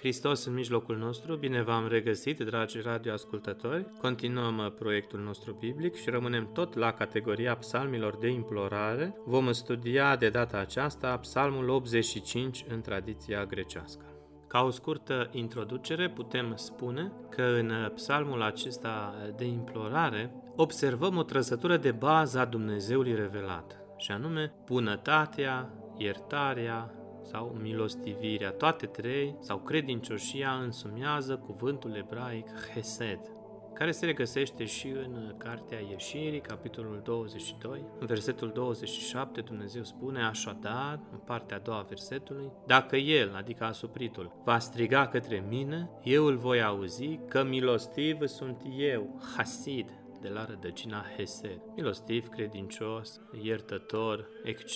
Hristos în mijlocul nostru, bine v-am regăsit, dragi radioascultători. Continuăm proiectul nostru biblic și rămânem tot la categoria psalmilor de implorare. Vom studia de data aceasta psalmul 85 în tradiția grecească. Ca o scurtă introducere, putem spune că în psalmul acesta de implorare observăm o trăsătură de bază a Dumnezeului revelat, și anume bunătatea, iertarea sau milostivirea, toate trei, sau credincioșia, însumează cuvântul ebraic Hesed, care se regăsește și în Cartea Ieșirii, capitolul 22, în versetul 27, Dumnezeu spune: așadar, în partea a doua versetului, dacă el, adică asupritul, va striga către mine, eu îl voi auzi, că milostiv sunt eu, Hasid, de la rădăcina Hesed, milostiv, credincios, iertător, etc.,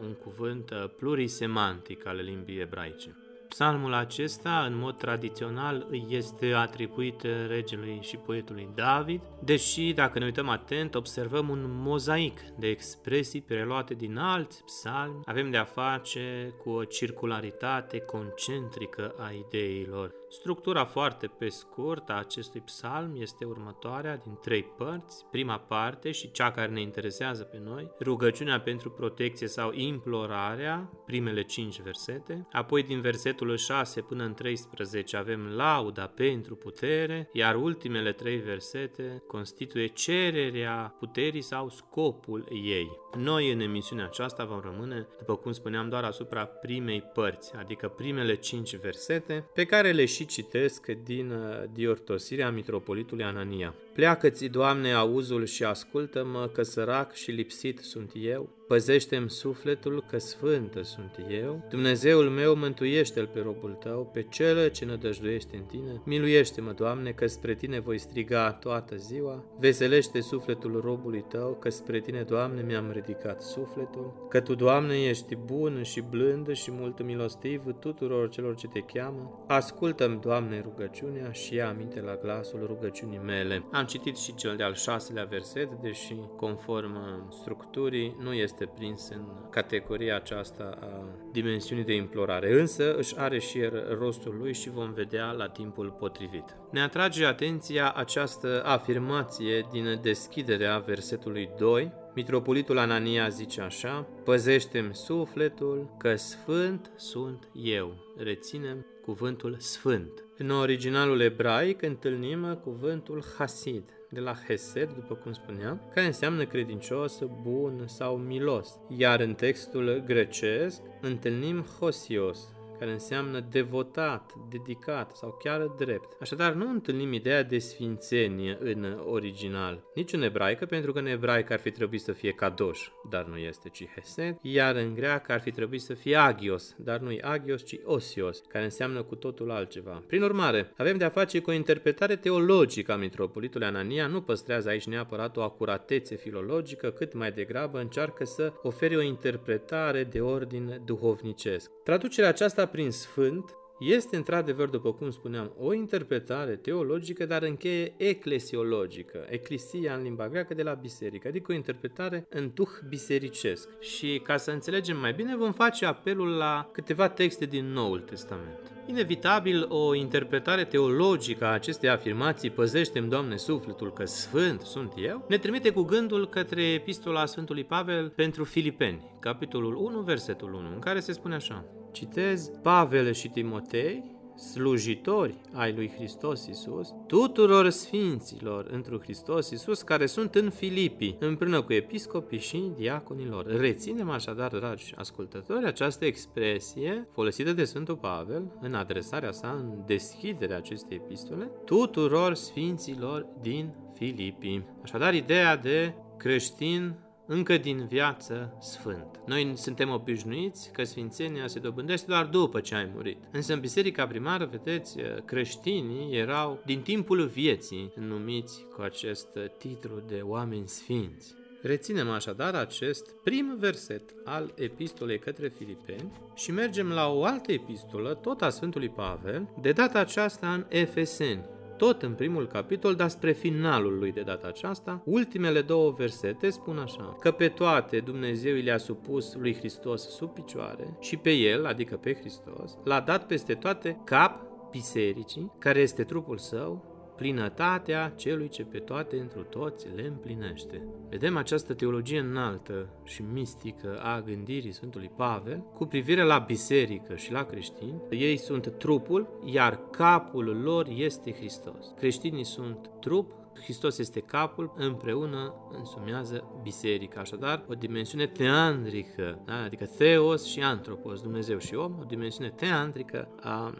un cuvânt plurisemantic al limbii ebraice. Psalmul acesta, în mod tradițional, îi este atribuit regelui și poetului David, deși, dacă ne uităm atent, observăm un mozaic de expresii preluate din alți psalmi. Avem de-a face cu o circularitate concentrică a ideilor. Structura foarte pe scurt a acestui psalm este următoarea, din trei părți. Prima parte, și cea care ne interesează pe noi, rugăciunea pentru protecție sau implorarea, primele 5 versete. Apoi, din versetul 6 până în 13, avem lauda pentru putere, iar ultimele 3 versete constituie cererea puterii sau scopul ei. Noi, în emisiunea aceasta, vom rămâne, după cum spuneam, doar asupra primei părți, adică primele 5 versete, pe care le și citesc din Diortosirea mitropolitului Anania. Pleacă-ți, Doamne, auzul și ascultă-mă, că sărac și lipsit sunt eu. Păzește-mi sufletul, că sfântă sunt eu. Dumnezeul meu, mântuiește-l pe robul tău, pe cel ce nădăjduiește în tine. Miluiește-mă, Doamne, că spre tine voi striga toată ziua. Veselește sufletul robului tău, că spre tine, Doamne, mi-am ridicat sufletul. Că tu, Doamne, ești bun și blând și mult milostiv tuturor celor ce te cheamă. Ascultă-mi, Doamne, rugăciunea și ia aminte la glasul rugăciunii mele. Am citit și cel de-al 6-lea verset, deși conform structurii nu este prins în categoria aceasta a dimensiunii de implorare, însă își are și rostul lui și vom vedea la timpul potrivit. Ne atrage atenția această afirmație din deschiderea versetului 2. Mitropolitul Anania zice așa: păzește-mi sufletul, că sfânt sunt eu. Reținem cuvântul sfânt. În originalul ebraic întâlnim cuvântul hasid, de la hesed, după cum spuneam, care înseamnă credincios, bun sau milos. Iar în textul grecesc întâlnim hosios, care înseamnă devotat, dedicat sau chiar drept. Așadar, nu întâlnim ideea de sfințenie în original, nici în ebraică, pentru că în ebraică ar fi trebuit să fie kadosh, dar nu este, ci hesed, iar în greacă ar fi trebuit să fie agios, dar nu-i agios, ci osios, care înseamnă cu totul altceva. Prin urmare, avem de-a face cu o interpretare teologică a mitropolitului Anania, nu păstrează aici neapărat o acuratețe filologică, cât mai degrabă încearcă să ofere o interpretare de ordin duhovnicesc. Traducerea aceasta prin sfânt este, într-adevăr, după cum spuneam, o interpretare teologică, dar în cheie eclesiologică, eclesia în limba greacă, de la biserică, adică o interpretare în duh bisericesc. Și ca să înțelegem mai bine, vom face apelul la câteva texte din Noul Testament. Inevitabil, o interpretare teologică a acestei afirmații, păzește-mi, Doamne, sufletul, că sfânt sunt eu, ne trimite cu gândul către epistola Sfântului Pavel pentru Filipeni, capitolul 1, versetul 1, în care se spune așa. Citez: Pavel și Timotei, slujitori ai lui Hristos Iisus, tuturor sfinților întru Hristos Iisus care sunt în Filipii, împreună cu episcopii și diaconilor. Reținem așadar, dragi ascultători, această expresie folosită de Sfântul Pavel în adresarea sa, în deschiderea acestei epistole, tuturor sfinților din Filipii. Așadar, ideea de creștin încă din viață sfânt. Noi suntem obișnuiți că sfințenia se dobândește doar după ce ai murit. Însă în biserica primară, vedeți, creștinii erau din timpul vieții numiți cu acest titlu de oameni sfinți. Reținem așadar acest prim verset al epistolei către Filipeni și mergem la o altă epistolă, tot a Sfântului Pavel, de data aceasta în Efeseni. Tot în primul capitol, dar spre finalul lui de data aceasta, ultimele două versete spun așa: că pe toate Dumnezeu le-a supus lui Hristos sub picioare și pe El, adică pe Hristos, l-a dat peste toate cap bisericii, care este trupul Său, plinătatea Celui ce pe toate întru toți le împlinește. Vedem această teologie înaltă și mistică a gândirii Sfântului Pavel cu privire la biserică și la creștini. Ei sunt trupul, iar capul lor este Hristos. Creștinii sunt trup, Hristos este capul, împreună însumează biserica. Așadar, o dimensiune teandrică, adică theos și anthropos, Dumnezeu și om, o dimensiune teandrică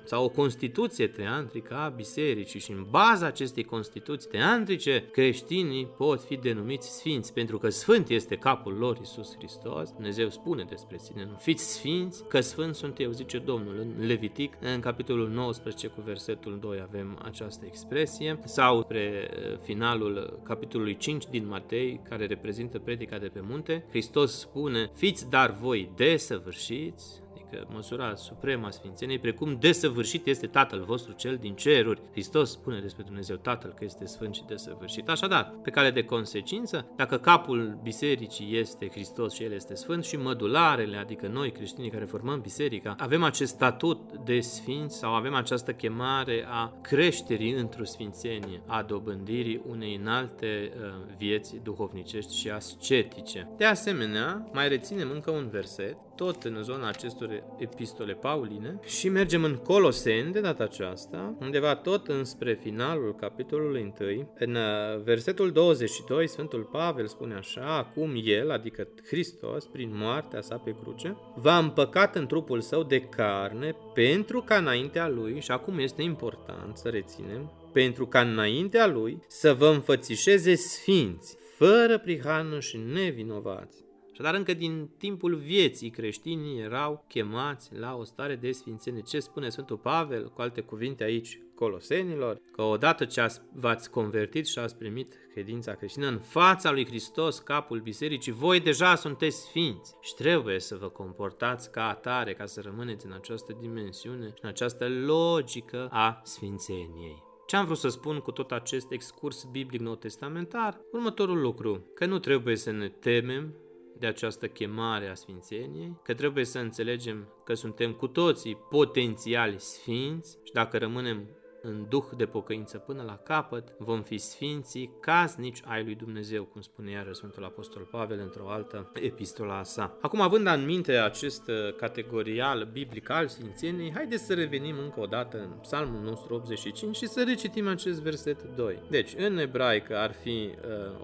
sau o constituție teandrică a bisericii și în baza acestei constituții teandrice, creștinii pot fi denumiți sfinți, pentru că sfânt este capul lor, Iisus Hristos. Dumnezeu spune despre sine: nu fiți sfinți, că sfânt sunt eu, zice Domnul. În Levitic, în capitolul 19 cu versetul 2 avem această expresie, sau spre finalul capitolului 5 din Matei, care reprezintă predica de pe munte, Hristos spune: fiți dar voi desăvârșiți, adică măsura supremă a sfințeniei, precum desăvârșit este Tatăl vostru cel din ceruri. Hristos spune despre Dumnezeu Tatăl că este sfânt și desăvârșit. Așadar, pe cale de consecință, dacă capul bisericii este Hristos și El este sfânt, și mădularele, adică noi creștinii care formăm biserica, avem acest statut de sfinți sau avem această chemare a creșterii într-o sfințenie, a dobândirii unei înalte vieți duhovnicești și ascetice. De asemenea, mai reținem încă un verset, tot în zona acestor epistole pauline, și mergem în Coloseni de data aceasta, undeva tot înspre finalul capitolului 1, în versetul 22, Sfântul Pavel spune așa: acum El, adică Hristos, prin moartea Sa pe cruce, v-a împăcat în trupul Său de carne, pentru ca înaintea Lui, și acum este important să reținem, pentru ca înaintea Lui să vă înfățișeze sfinți, fără prihană și nevinovați. Dar încă din timpul vieții creștinii erau chemați la o stare de sfințenie. Ce spune Sfântul Pavel, cu alte cuvinte aici, Colosenilor? Că odată ce v-ați convertit și ați primit credința creștină în fața lui Hristos, capul bisericii, voi deja sunteți sfinți și trebuie să vă comportați ca atare, ca să rămâneți în această dimensiune și în această logică a sfințeniei. Ce am vrut să spun cu tot acest excurs biblic nou-testamentar? Următorul lucru, că nu trebuie să ne temem de această chemare a sfințeniei, că trebuie să înțelegem că suntem cu toții potențiali sfinți și dacă rămânem în duh de pocăință până la capăt, vom fi sfinții casnici ai lui Dumnezeu, cum spune iară Sfântul Apostol Pavel într-o altă epistolă a sa. Acum, având în minte acest categorial biblic al sfințeniei, haideți să revenim încă o dată în Psalmul nostru 85 și să recitim acest verset 2. Deci, în ebraică ar fi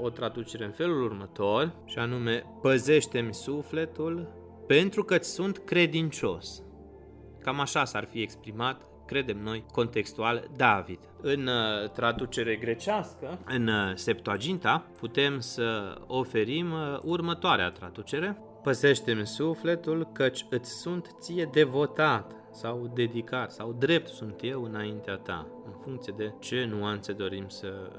o traducere în felul următor, și anume: păzește-mi sufletul, pentru că sunt credincios. Cam așa s-ar fi exprimat, credem noi, contextual, David. În traducere grecească, în Septuaginta, putem să oferim următoarea traducere: păzește-mi sufletul, căci îți sunt ție devotat sau dedicat, sau drept sunt eu înaintea ta, în funcție de ce nuanțe dorim să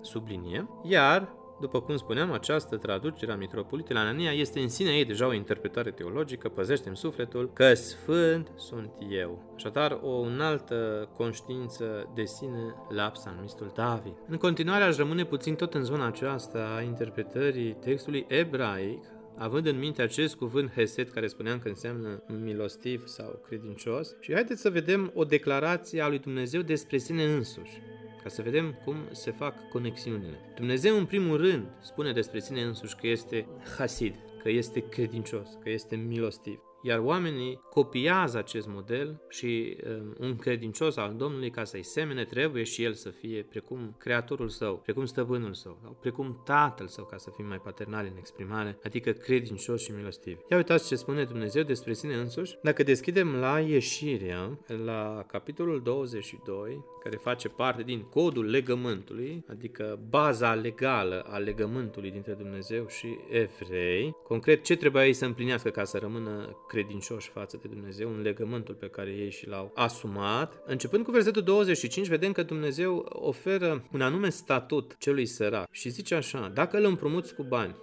subliniem. Iar, după cum spuneam, această traducere a mitropolitului Anania este în sine ei deja o interpretare teologică: păzește-mi sufletul, că sfânt sunt eu. Așadar, o înaltă conștiință de sine la psalmistul David. În continuare, aș rămâne puțin tot în zona aceasta a interpretării textului ebraic, având în minte acest cuvânt Hesed, care spuneam că înseamnă milostiv sau credincios, și haideți să vedem o declarație a lui Dumnezeu despre sine însuși, ca să vedem cum se fac conexiunile. Dumnezeu, în primul rând, spune despre sine însuși că este Hasid, că este credincios, că este milostiv. iar oamenii copiază acest model și un credincios al Domnului, ca să-i semene, trebuie și el să fie precum creatorul său, precum stăpânul său, precum tatăl său, ca să fim mai paternali în exprimare, adică credincios și milostiv. Ia uitați ce spune Dumnezeu despre sine însuși. Dacă deschidem la Ieșirea, la capitolul 22, care face parte din codul legământului, adică baza legală a legământului dintre Dumnezeu și evrei, concret ce trebuia ei să împlinească ca să rămână credincioși față de Dumnezeu în legământul pe care ei și l-au asumat. Începând cu versetul 25, vedem că Dumnezeu oferă un anume statut celui sărac și zice așa: dacă îl împrumuți cu bani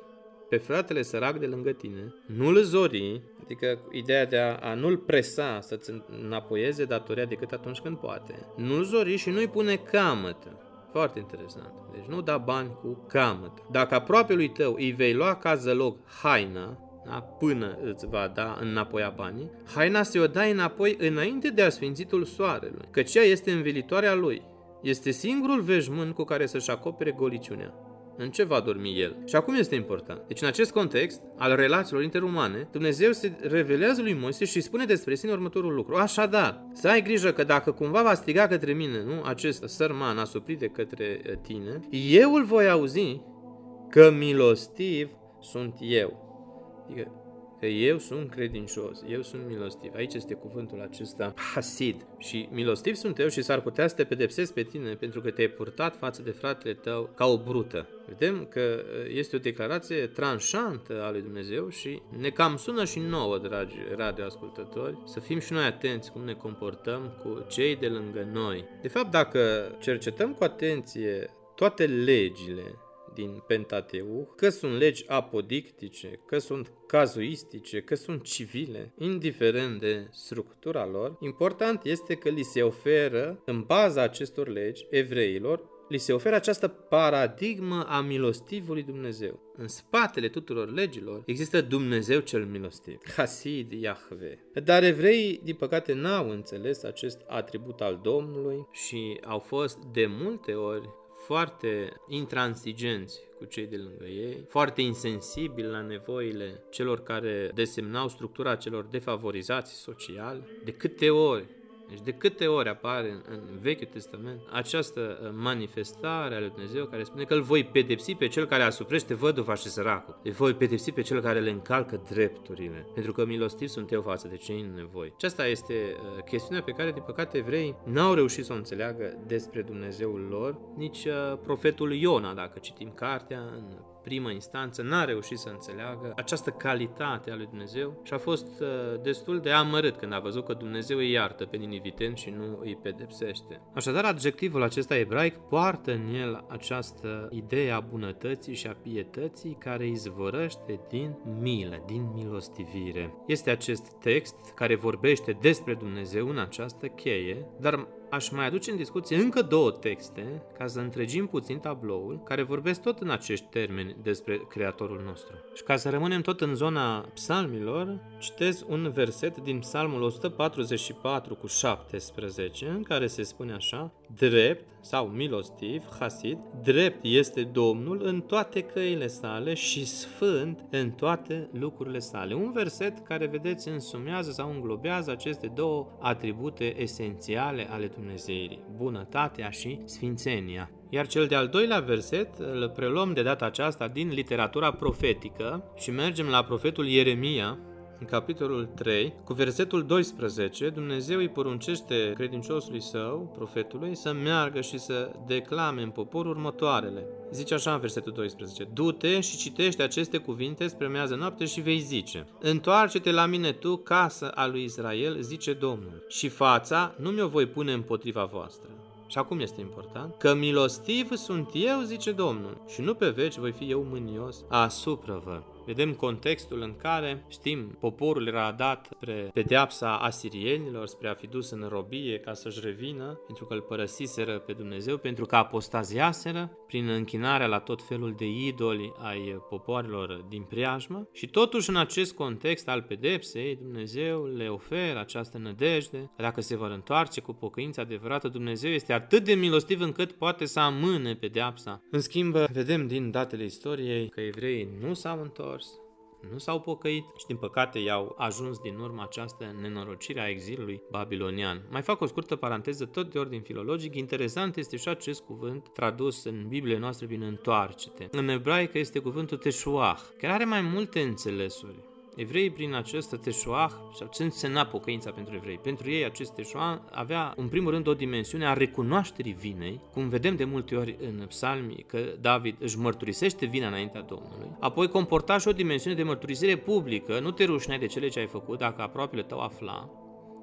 pe fratele sărac de lângă tine, nu-l zori, adică ideea de a nu-l presa să-ți înapoieze datoria decât atunci când poate, nu-l zori și nu-i pune camătă. Foarte interesant. Deci nu da bani cu camătă. Dacă aproape lui tău îi vei lua ca zălog haina, da, până îți va da înapoi banii, haina se o dai înapoi înainte de asfințitul soarelui, căci ea este învelitoarea lui. Este singurul veșmânt cu care să-și acopere goliciunea. În ce va dormi el? Și acum este important. Deci în acest context al relațiilor interumane, Dumnezeu se revelează lui Moise și spune despre sine următorul lucru: așadar, să ai grijă că dacă cumva va striga către mine, nu, acest sărman asuprit de către tine, eu îl voi auzi că milostiv sunt eu. Adică că eu sunt credincios, eu sunt milostiv. Aici este cuvântul acesta, Hasid. Și milostiv sunt eu și s-ar putea să te pedepsesc pe tine pentru că te-ai purtat față de fratele tău ca o brută. Vedem că este o declarație tranșantă a lui Dumnezeu și ne cam sună și nouă, dragi radioascultători, să fim și noi atenți cum ne comportăm cu cei de lângă noi. De fapt, dacă cercetăm cu atenție toate legile din Pentateuch, că sunt legi apodictice, că sunt cazuistice, că sunt civile, indiferent de structura lor, important este că li se oferă, în baza acestor legi, evreilor, li se oferă această paradigmă a milostivului Dumnezeu. În spatele tuturor legilor există Dumnezeu cel milostiv, Hasid Yahwe. Dar evreii, din păcate, n-au înțeles acest atribut al Domnului și au fost de multe ori foarte intransigenți cu cei de lângă ei, foarte insensibili la nevoile celor care desemnau structura celor defavorizați social. De câte ori apare în Vechiul Testament această manifestare a lui Dumnezeu care spune că îl voi pedepsi pe cel care asuprește văduva și săracul, îl voi pedepsi pe cel care le încalcă drepturile, pentru că milostiv sunt eu față de cei în nevoie. Și asta este chestiunea pe care, din păcate, evreii n-au reușit să o înțeleagă despre Dumnezeul lor. Nici profetul Iona, dacă citim cartea, în prima instanță n-a reușit să înțeleagă această calitate a lui Dumnezeu și a fost destul de amărât când a văzut că Dumnezeu îi iartă pe niniviteni și nu îi pedepsește. Așadar, adjectivul acesta ebraic poartă în el această idee a bunătății și a pietății care izvorăște din milă, din milostivire. Este acest text care vorbește despre Dumnezeu în această cheie, dar aș mai aduce în discuție încă două texte, ca să întregim puțin tabloul, care vorbesc tot în acești termeni despre Creatorul nostru. Și ca să rămânem tot în zona psalmilor, citez un verset din Psalmul 144:17, în care se spune așa: drept sau milostiv, Hasid, drept este Domnul în toate căile sale și sfânt în toate lucrurile sale. Un verset care, vedeți, însumează sau înglobează aceste două atribute esențiale ale Dumnezeirii, bunătatea și sfințenia. Iar cel de-al doilea verset îl preluăm de data aceasta din literatura profetică și mergem la profetul Ieremia, în capitolul 3, cu versetul 12, Dumnezeu îi poruncește credinciosului său, profetului, să meargă și să declame în popor următoarele. Zice așa în versetul 12: du-te și citește aceste cuvinte spre amiază noapte și vei zice: întoarce-te la mine tu, casă a lui Israel, zice Domnul, și fața nu mi-o voi pune împotriva voastră. Și acum este important: că milostiv sunt eu, zice Domnul, și nu pe veci voi fi eu mânios asupra vă. Vedem contextul în care, știm, poporul era dat spre pedeapsa asirienilor, spre a fi dus în robie ca să-și revină, pentru că îl părăsiseră pe Dumnezeu, pentru că apostaziaseră prin închinarea la tot felul de idoli ai popoarelor din preajmă. Și totuși, în acest context al pedepsei, Dumnezeu le oferă această nădejde că dacă se vor întoarce cu pocăința adevărată, Dumnezeu este atât de milostiv încât poate să amâne pedeapsa. În schimb, vedem din datele istoriei că evreii nu s-au întors, nu s-au pocăit și din păcate i-au ajuns din urmă această nenorocire a exilului babilonian. Mai fac o scurtă paranteză tot de ordin filologic. Interesant este și acest cuvânt tradus în Biblia noastră prin întoarce-te. În ebraică este cuvântul teșuah, care are mai multe înțelesuri. Evreii prin această teșuah, ce însemna pocăința pentru evrei? Pentru ei acest teșuah avea în primul rând o dimensiune a recunoașterii vinei, cum vedem de multe ori în psalmi că David își mărturisește vina înaintea Domnului, apoi comporta și o dimensiune de mărturisire publică, nu te rușinai de cele ce ai făcut dacă aproapele tău afla,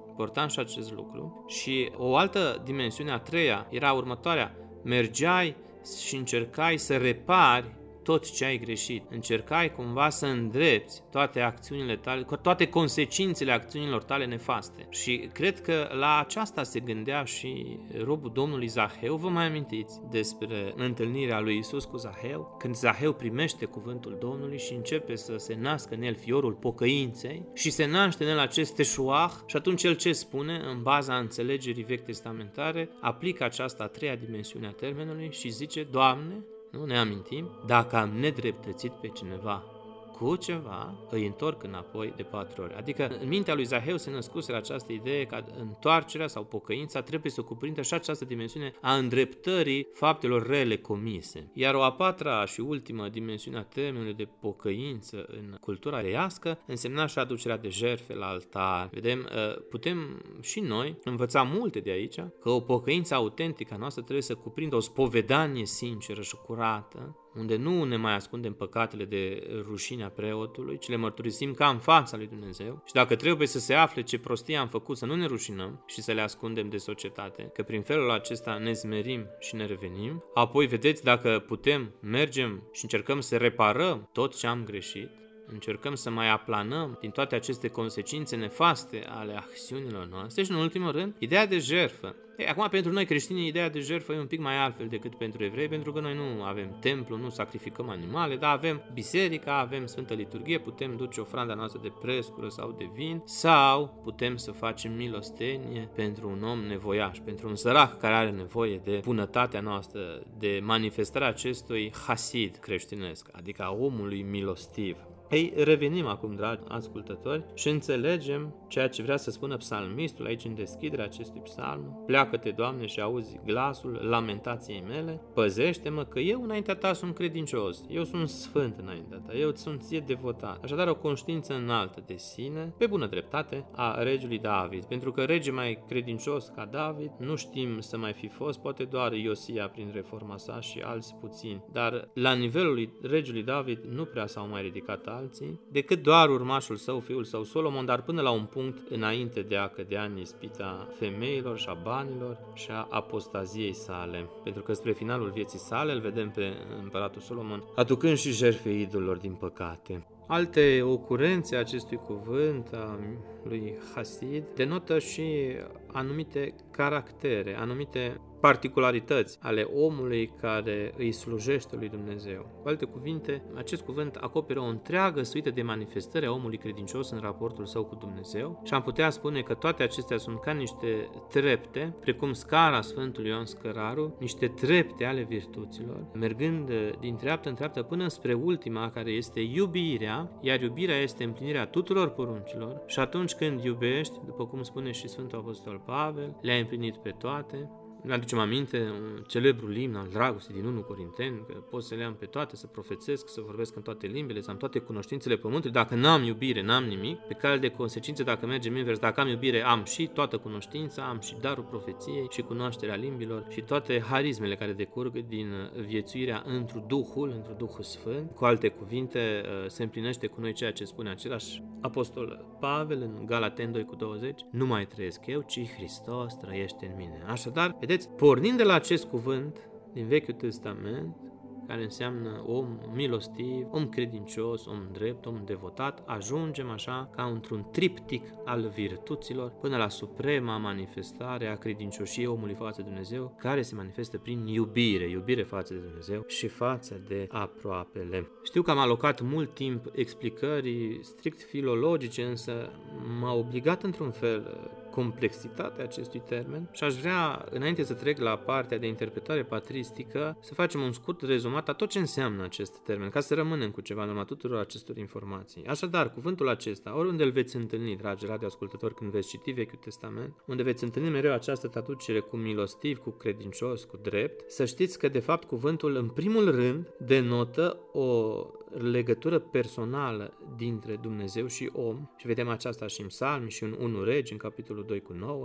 important și acest lucru, și o altă dimensiune a treia era următoarea, mergeai și încercai să repari tot ce ai greșit. Încercai cumva să îndrepți toate acțiunile tale, toate consecințele acțiunilor tale nefaste. Și cred că la aceasta se gândea și robul Domnului Zaheu. Vă mai amintiți despre întâlnirea lui Iisus cu Zaheu? Când Zaheu primește cuvântul Domnului și începe să se nască în el fiorul pocăinței și se naște în el acest teșuah și atunci el ce spune? În baza înțelegerii vechi testamentare aplică această a treia dimensiune a termenului și zice: Doamne, nu ne amintim, dacă am nedreptățit pe cineva cu ceva, îi întorc înapoi de 4 ori. Adică în mintea lui Zaheu se născuse această idee că întoarcerea sau pocăința trebuie să cuprindă și această dimensiune a îndreptării faptelor rele comise. Iar o a patra și ultimă dimensiune a termenului de pocăință în cultura reiască însemna și aducerea de jertfe la altar. Vedem, putem și noi învăța multe de aici că o pocăință autentică a noastră trebuie să cuprindă o spovedanie sinceră și curată, unde nu ne mai ascundem păcatele de rușinea preotului, ci le mărturisim ca în fața lui Dumnezeu. Și dacă trebuie să se afle ce prostie am făcut, să nu ne rușinăm și să le ascundem de societate, că prin felul acesta ne zmerim și ne revenim. Apoi, vedeți, dacă putem, mergem și încercăm să reparăm tot ce am greșit, încercăm să mai aplanăm din toate aceste consecințe nefaste ale acțiunilor noastre și, în ultimul rând, ideea de jertfă. Acum, pentru noi creștinii, ideea de jertfă e un pic mai altfel decât pentru evrei, pentru că noi nu avem templu, nu sacrificăm animale, dar avem biserica, avem Sfântă Liturghie, putem duce ofranda noastră de prescură sau de vin, sau putem să facem milostenie pentru un om nevoiaș, pentru un sărac care are nevoie de bunătatea noastră, de manifestarea acestui hasid creștinesc, adică a omului milostiv. Ei, revenim acum, dragi ascultători, și înțelegem ceea ce vrea să spună psalmistul aici în deschiderea acestui psalm. Pleacă-te, Doamne, și auzi glasul lamentației mele, păzește-mă că eu înaintea ta sunt credincios, eu sunt sfânt înaintea ta, eu sunt ție devotat. Așadar, o conștiință înaltă de sine, pe bună dreptate, a regiului David, pentru că rege mai credincios ca David nu știm să mai fi fost, poate doar Iosia prin reforma sa și alți puțini, dar la nivelul regiului David nu prea s-au mai ridicat alții, decât doar urmașul său, fiul său Solomon, dar până la un punct înainte de a cădea în ispita femeilor și a banilor și a apostaziei sale. Pentru că spre finalul vieții sale îl vedem pe împăratul Solomon aducând și jertfe idolilor din păcate. Alte ocurențe a acestui cuvânt a lui Hasid denotă și anumite caractere, anumite particularități ale omului care îi slujește lui Dumnezeu. Cu alte cuvinte, acest cuvânt acoperă o întreagă suită de manifestări a omului credincios în raportul său cu Dumnezeu și am putea spune că toate acestea sunt ca niște trepte, precum scara Sfântului Ioan Scăraru, niște trepte ale virtuților, mergând din treaptă în treaptă până spre ultima, care este iubirea, iar iubirea este împlinirea tuturor poruncilor și atunci când iubești, după cum spune și Sfântul Apostol Pavel, le-ai împlinit pe toate. Ne aducem aminte celebrul imn al dragostei din 1 Corinteni, că pot să le am pe toate, să profețesc, să vorbesc în toate limbile, să am toate cunoștințele pământului, dacă n-am iubire, n-am nimic, pe care de consecință, dacă mergem invers, dacă am iubire, am și toată cunoștința, am și darul profeției și cunoașterea limbilor și toate harismele care decurg din viețuirea întru Duhul Sfânt. Cu alte cuvinte, se împlinește cu noi ceea ce spune același Apostol Pavel în Galateni 2:20, nu mai trăiesc eu, ci Hristos trăiește în mine. Așadar, vedeți, pornind de la acest cuvânt din Vechiul Testament, care înseamnă om milostiv, om credincios, om drept, om devotat, ajungem așa ca într-un triptic al virtuților până la suprema manifestare a credincioșiei omului față de Dumnezeu, care se manifestă prin iubire, iubire față de Dumnezeu și față de aproapele. Știu că am alocat mult timp explicării strict filologice, însă m-a obligat într-un fel complexitatea acestui termen și aș vrea, înainte să trec la partea de interpretare patristică, să facem un scurt rezumat a tot ce înseamnă acest termen, ca să rămânem cu ceva în urma tuturor acestor informații. Așadar, cuvântul acesta, oriunde îl veți întâlni, dragi radioascultători, când veți citi Vechiul Testament, unde veți întâlni mereu această traducere cu milostiv, cu credincios, cu drept, să știți că, de fapt, cuvântul, în primul rând, denotă o legătură personală dintre Dumnezeu și om, și vedem aceasta și în Psalmi și în 1 Regi, în capitolul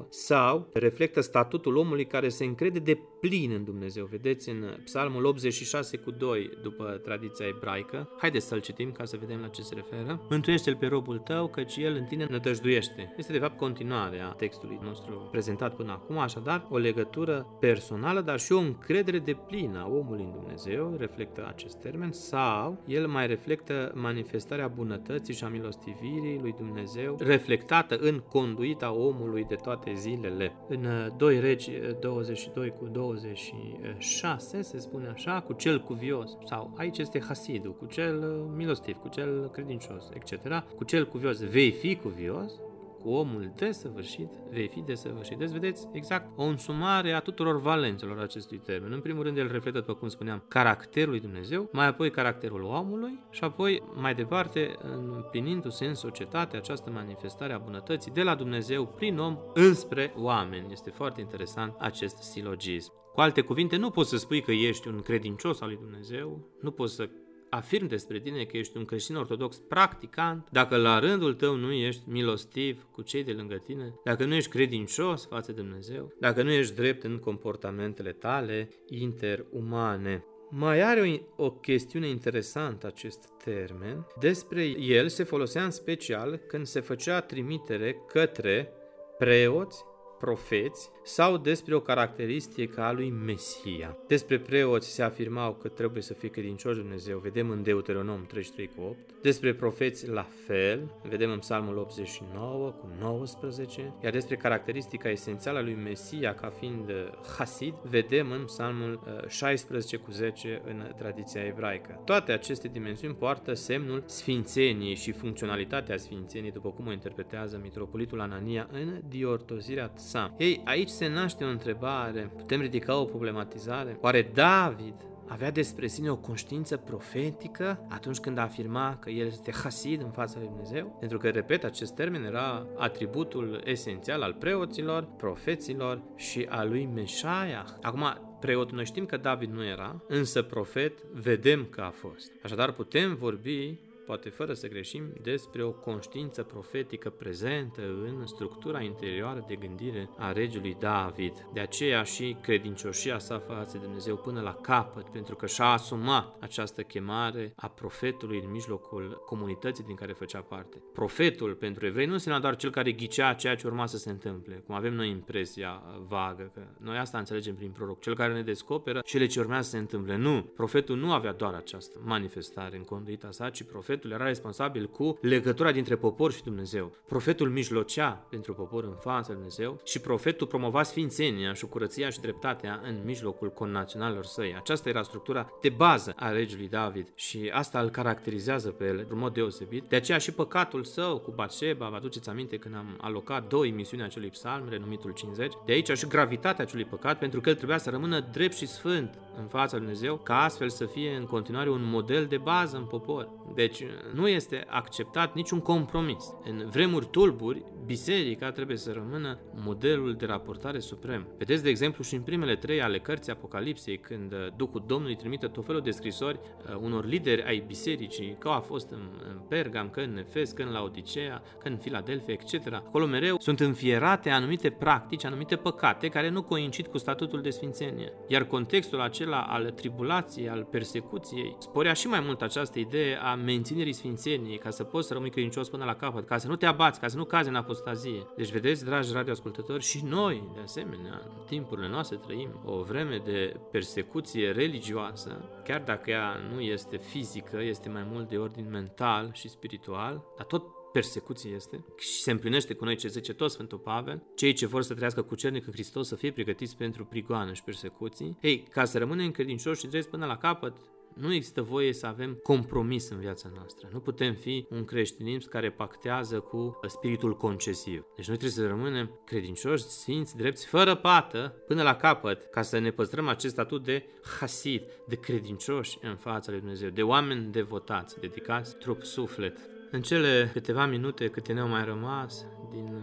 2:9, sau reflectă statutul omului care se încrede de plin în Dumnezeu. Vedeți în Psalmul 86:2, după tradiția ebraică. Haideți să-l citim ca să vedem la ce se referă. Mântuiește-l pe robul tău, căci el în tine nădăjduiește. Este de fapt continuarea textului nostru prezentat până acum, așadar o legătură personală, dar și o încredere de plină a omului în Dumnezeu, reflectă acest termen, sau el mai reflectă manifestarea bunătății și a milostivirii lui Dumnezeu, reflectată în conduita omului de toate zilele. În 2 Regi 22:26 se spune așa, cu cel cuvios, sau aici este Hasidul, cu cel milostiv, cu cel credincios, etc. Cu cel cuvios vei fi cuvios, cu omul desăvârșit vei fi desăvârșit. Deci vedeți exact o însumare a tuturor valențelor acestui termen. În primul rând el reflectă, după cum spuneam, caracterul lui Dumnezeu, mai apoi caracterul omului și apoi mai departe, împlinindu-se în societate această manifestare a bunătății de la Dumnezeu prin om înspre oameni. Este foarte interesant acest silogism. Cu alte cuvinte, nu poți să spui că ești un credincios al lui Dumnezeu, nu poți să afirm despre tine că ești un creștin ortodox practicant, dacă la rândul tău nu ești milostiv cu cei de lângă tine, dacă nu ești credincios față de Dumnezeu, dacă nu ești drept în comportamentele tale interumane. Mai are o chestiune interesantă acest termen. Despre el se folosea în special când se făcea trimitere către preoți, profeți sau despre o caracteristică a lui Mesia. Despre preoți se afirmau că trebuie să fie credincioși Dumnezeu, vedem în Deuteronom 33:8. Despre profeți la fel, vedem în Psalmul 89:19. Iar despre caracteristica esențială a lui Mesia ca fiind Hasid, vedem în Psalmul 16:10 în tradiția ebraică. Toate aceste dimensiuni poartă semnul sfințeniei și funcționalitatea sfințeniei, după cum o interpretează mitropolitul Anania în Diortosirea. Ei, aici se naște o întrebare, putem ridica o problematizare? Oare David avea despre sine o conștiință profetică atunci când afirma că el este hasid în fața lui Dumnezeu? Pentru că, repet, acest termen era atributul esențial al preoților, profeților și al lui Meșaiah. Acum, preot, noi știm că David nu era, însă profet vedem că a fost. Așadar, putem vorbi, poate fără să greșim, despre o conștiință profetică prezentă în structura interioară de gândire a regelui David. De aceea și credincioșia sa față de Dumnezeu până la capăt, pentru că și-a asumat această chemare a profetului în mijlocul comunității din care făcea parte. Profetul pentru evrei nu însemna doar cel care ghicea ceea ce urma să se întâmple, cum avem noi impresia vagă, că noi asta înțelegem prin proroc, cel care ne descoperă cele ce urmează să se întâmple. Nu, profetul nu avea doar această manifestare în conduita sa, ci profetul era responsabil cu legătura dintre popor și Dumnezeu. Profetul mijlocea pentru popor în fața lui Dumnezeu și profetul promova sfințenia și curăția și dreptatea în mijlocul connaționalilor săi. Aceasta era structura de bază a regelui David și asta îl caracterizează pe el într-un mod deosebit. De aceea și păcatul său cu Batșeba, vă aduceți aminte când am alocat două emisiuni acelui psalm, renumitul 50, de aici și gravitatea acelui păcat, pentru că el trebuia să rămână drept și sfânt în fața lui Dumnezeu, ca astfel să fie în continuare un model de bază în popor. Deci nu este acceptat niciun compromis. În vremuri tulburi, biserica trebuie să rămână modelul de raportare suprem. Vedeți, de exemplu, și în primele 3 ale cărții Apocalipsei, când Duhul Domnului trimite tot felul de scrisori unor lideri ai bisericii, că a fost în Pergam, că în Efes, că în Laodicea, că în Filadelfia, etc. Acolo mereu sunt înfierate anumite practici, anumite păcate care nu coincid cu statutul de sfințenie. Iar contextul acela al tribulației, al persecuției, sporea și mai mult această idee a menținerii sfințeniei, ca să poți să rămâi credincios până la capăt, ca să nu te abați, ca să nu cazi în apostazie. Deci vedeți, dragi radioascultători, și noi, de asemenea, în timpurile noastre trăim o vreme de persecuție religioasă, chiar dacă ea nu este fizică, este mai mult de ordin mental și spiritual, dar tot persecuție este și se împlinește cu noi ce zice tot Sfântul Pavel, cei ce vor să trăiască cucernic în Hristos să fie pregătiți pentru prigoană și persecuții. Ei, ca să rămânem credincioși și drept până la capăt, Nu există voie să avem compromis în viața noastră. Nu putem fi un creștinism care pactează cu spiritul concesiv. Deci noi trebuie să rămânem credincioși, sfinți, drepți, fără pată, până la capăt, ca să ne păstrăm acest statut de hasid, de credincioși în fața lui Dumnezeu, de oameni devotați, dedicați trup-suflet. În cele câteva minute câte ne-au mai rămas din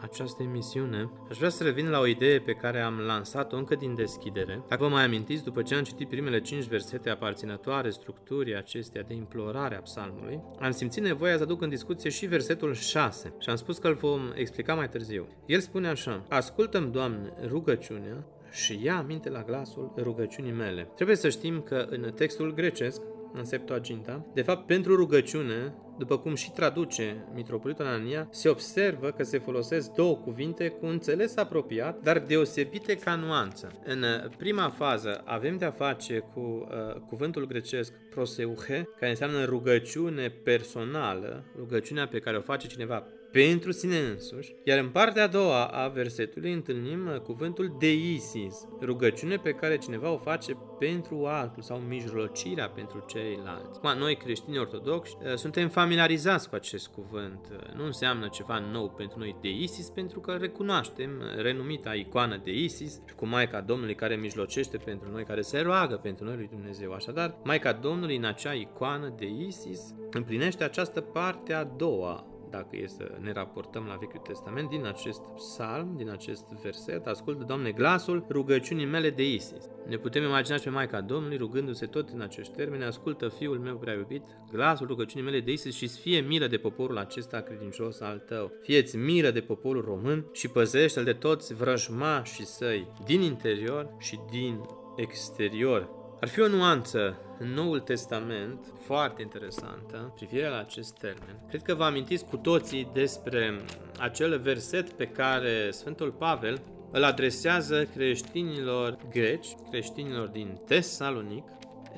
această emisiune, aș vrea să revin la o idee pe care am lansat-o încă din deschidere. Dacă vă mai amintiți, după ce am citit primele 5 versete aparținătoare structurii acesteia de implorare a psalmului, am simțit nevoia să aduc în discuție și versetul 6 și am spus că îl vom explica mai târziu. El spune așa: ascultă-mi, Doamne, rugăciunea și ia aminte la glasul rugăciunii mele. Trebuie să știm că în textul grecesc, în Septuaginta, de fapt pentru rugăciune, după cum și traduce mitropolitul Anania, se observă că se folosesc două cuvinte cu înțeles apropiat, dar deosebite ca nuanță. În prima fază avem de-a face cu cuvântul grecesc proseuche, care înseamnă rugăciune personală, rugăciunea pe care o face cineva pentru sine însuși, iar în partea a doua a versetului întâlnim cuvântul deisis, rugăciune pe care cineva o face pentru altul sau mijlocirea pentru ceilalți. Noi creștini ortodoxi suntem familiarizați cu acest cuvânt, nu înseamnă ceva nou pentru noi deisis, pentru că recunoaștem renumita icoană deisis cu Maica Domnului care mijlocește pentru noi, care se roagă pentru noi lui Dumnezeu. Așadar, Maica Domnului în acea icoană deisis împlinește această parte a doua, dacă e să ne raportăm la Vechiul Testament, din acest psalm, din acest verset: ascultă, Doamne, glasul rugăciunii mele de Isis. Ne putem imagina și pe Maica Domnului rugându-se tot în acești termeni: ascultă, Fiul meu prea iubit, glasul rugăciunii mele de Isis și-ți fie milă de poporul acesta credincios al tău. Fie-ți milă de poporul român și păzește-l de toți vrăjmașii săi, din interior și din exterior. Ar fi o nuanță în Noul Testament foarte interesantă privirea la acest termen. Cred că vă amintiți cu toții despre acel verset pe care Sfântul Pavel îl adresează creștinilor greci, creștinilor din Tesalonic,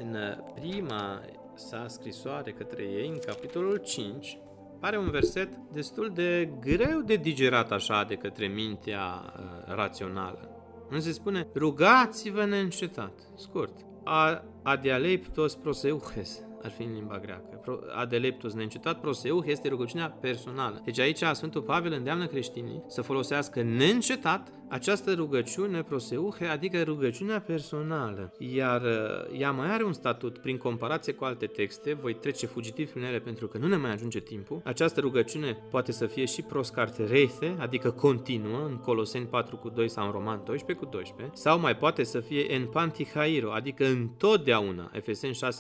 în prima sa scrisoare către ei, în capitolul 5. Pare un verset destul de greu de digerat așa de către mintea rațională. Nu se spune: rugați-vă neîncetat. Scurt. Adialeptos proseuches ar fi în limba greacă. Adeleptos, neîncetat, proseuch este rugăciunea personală. Deci aici Sfântul Pavel îndeamnă creștinii să folosească neîncetat această rugăciune proseuche, adică rugăciunea personală. Iar ea mai are un statut prin comparație cu alte texte, voi trece fugitiv prin ele pentru că nu ne mai ajunge timpul. Această rugăciune poate să fie și proscartereithe, adică continuă, în Coloseni 4:2 sau în Roman 12:12, sau mai poate să fie en pantihairo, adică întotdeauna, Efeseni 6:18.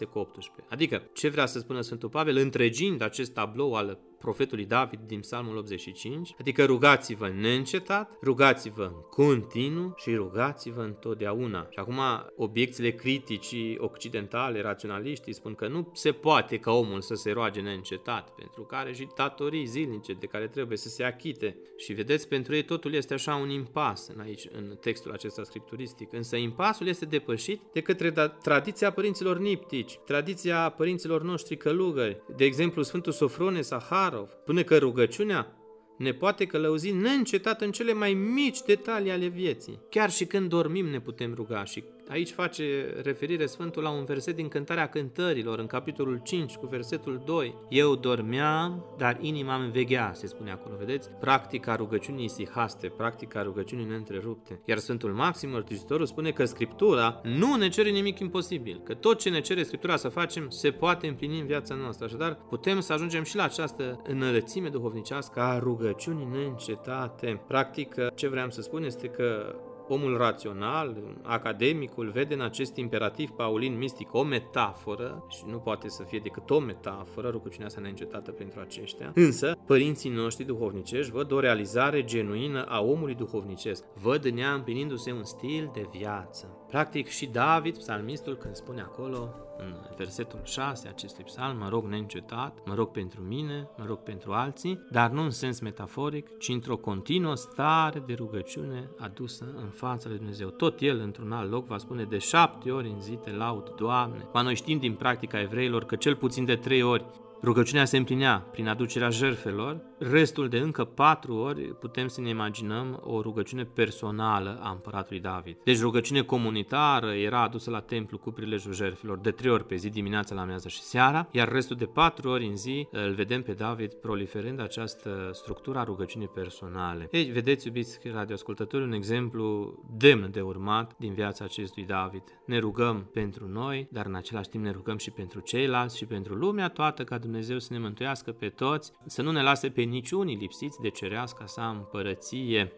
Adică ce vrea să spună Sfântul Pavel întregind acest tablou al profetului David din Psalmul 85, adică rugați-vă neîncetat, rugați-vă în continuu și rugați-vă întotdeauna. Și acum obiecțiile criticii occidentale, raționaliștii, spun că nu se poate ca omul să se roage neîncetat, pentru că are și datorii zilnice de care trebuie să se achite. Și vedeți, pentru ei totul este așa un impas aici, în textul acesta scripturistic. Însă impasul este depășit de către tradiția părinților niptici, tradiția părinților noștri călugări. De exemplu, Sfântul Sofronie Saharov spune că rugăciunea ne poate călăuzi neîncetat în cele mai mici detalii ale vieții. Chiar și când dormim ne putem ruga. Și aici face referire Sfântul la un verset din Cântarea Cântărilor, în capitolul 5, cu versetul 2. Eu dormeam, dar inima îmi veghea, se spune acolo, vedeți? Practica rugăciunii isihaste, practica rugăciunii neîntrerupte. Iar Sfântul Maxim Mărturisitorul spune că Scriptura nu ne cere nimic imposibil, că tot ce ne cere Scriptura să facem se poate împlini în viața noastră. Așadar, putem să ajungem și la această înălțime duhovnicească a rugăciunii neîncetate. Practic, ce vreau să spun este că omul rațional, academicul, vede în acest imperativ paulin mistic o metaforă, și nu poate să fie decât o metaforă, rugăciunea asta neîncetată pentru aceștia. Însă, părinții noștri duhovnicești văd o realizare genuină a omului duhovnicesc, văd în ea împlinindu-se un stil de viață. Practic și David, psalmistul, când spune acolo, în versetul 6 acestui psalm: mă rog neîncetat, mă rog pentru mine, mă rog pentru alții, dar nu în sens metaforic, ci într-o continuă stare de rugăciune adusă în fața lui Dumnezeu. Tot el, într-un alt loc, va spune: de 7 ori în zi te laud, Doamne. Ma noi știm din practica evreilor că cel puțin de 3 ori rugăciunea se împlinea prin aducerea jertfelor, restul de încă 4 ori putem să ne imaginăm o rugăciune personală a împăratului David. Deci rugăciune comunitară era adusă la templu cu prilejul jertfelor de 3 ori pe zi, dimineața, la amiază și seara, iar restul de 4 ori în zi îl vedem pe David proliferând această structură a rugăciunii personale. Ei, vedeți, iubiți radioascultători, un exemplu demn de urmat din viața acestui David. Ne rugăm pentru noi, dar în același timp ne rugăm și pentru ceilalți și pentru lumea toată, ca Dumnezeu să ne mântuiască pe toți, să nu ne lase pe niciunii lipsiți de cereasca sa împărăție.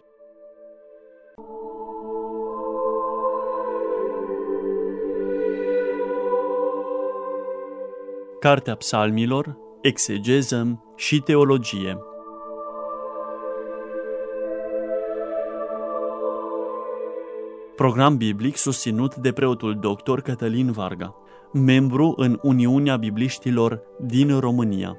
Cartea Psalmilor, exegeză și teologie. Program biblic susținut de preotul dr. Cătălin Varga, membru în Uniunea Bibliștilor din România.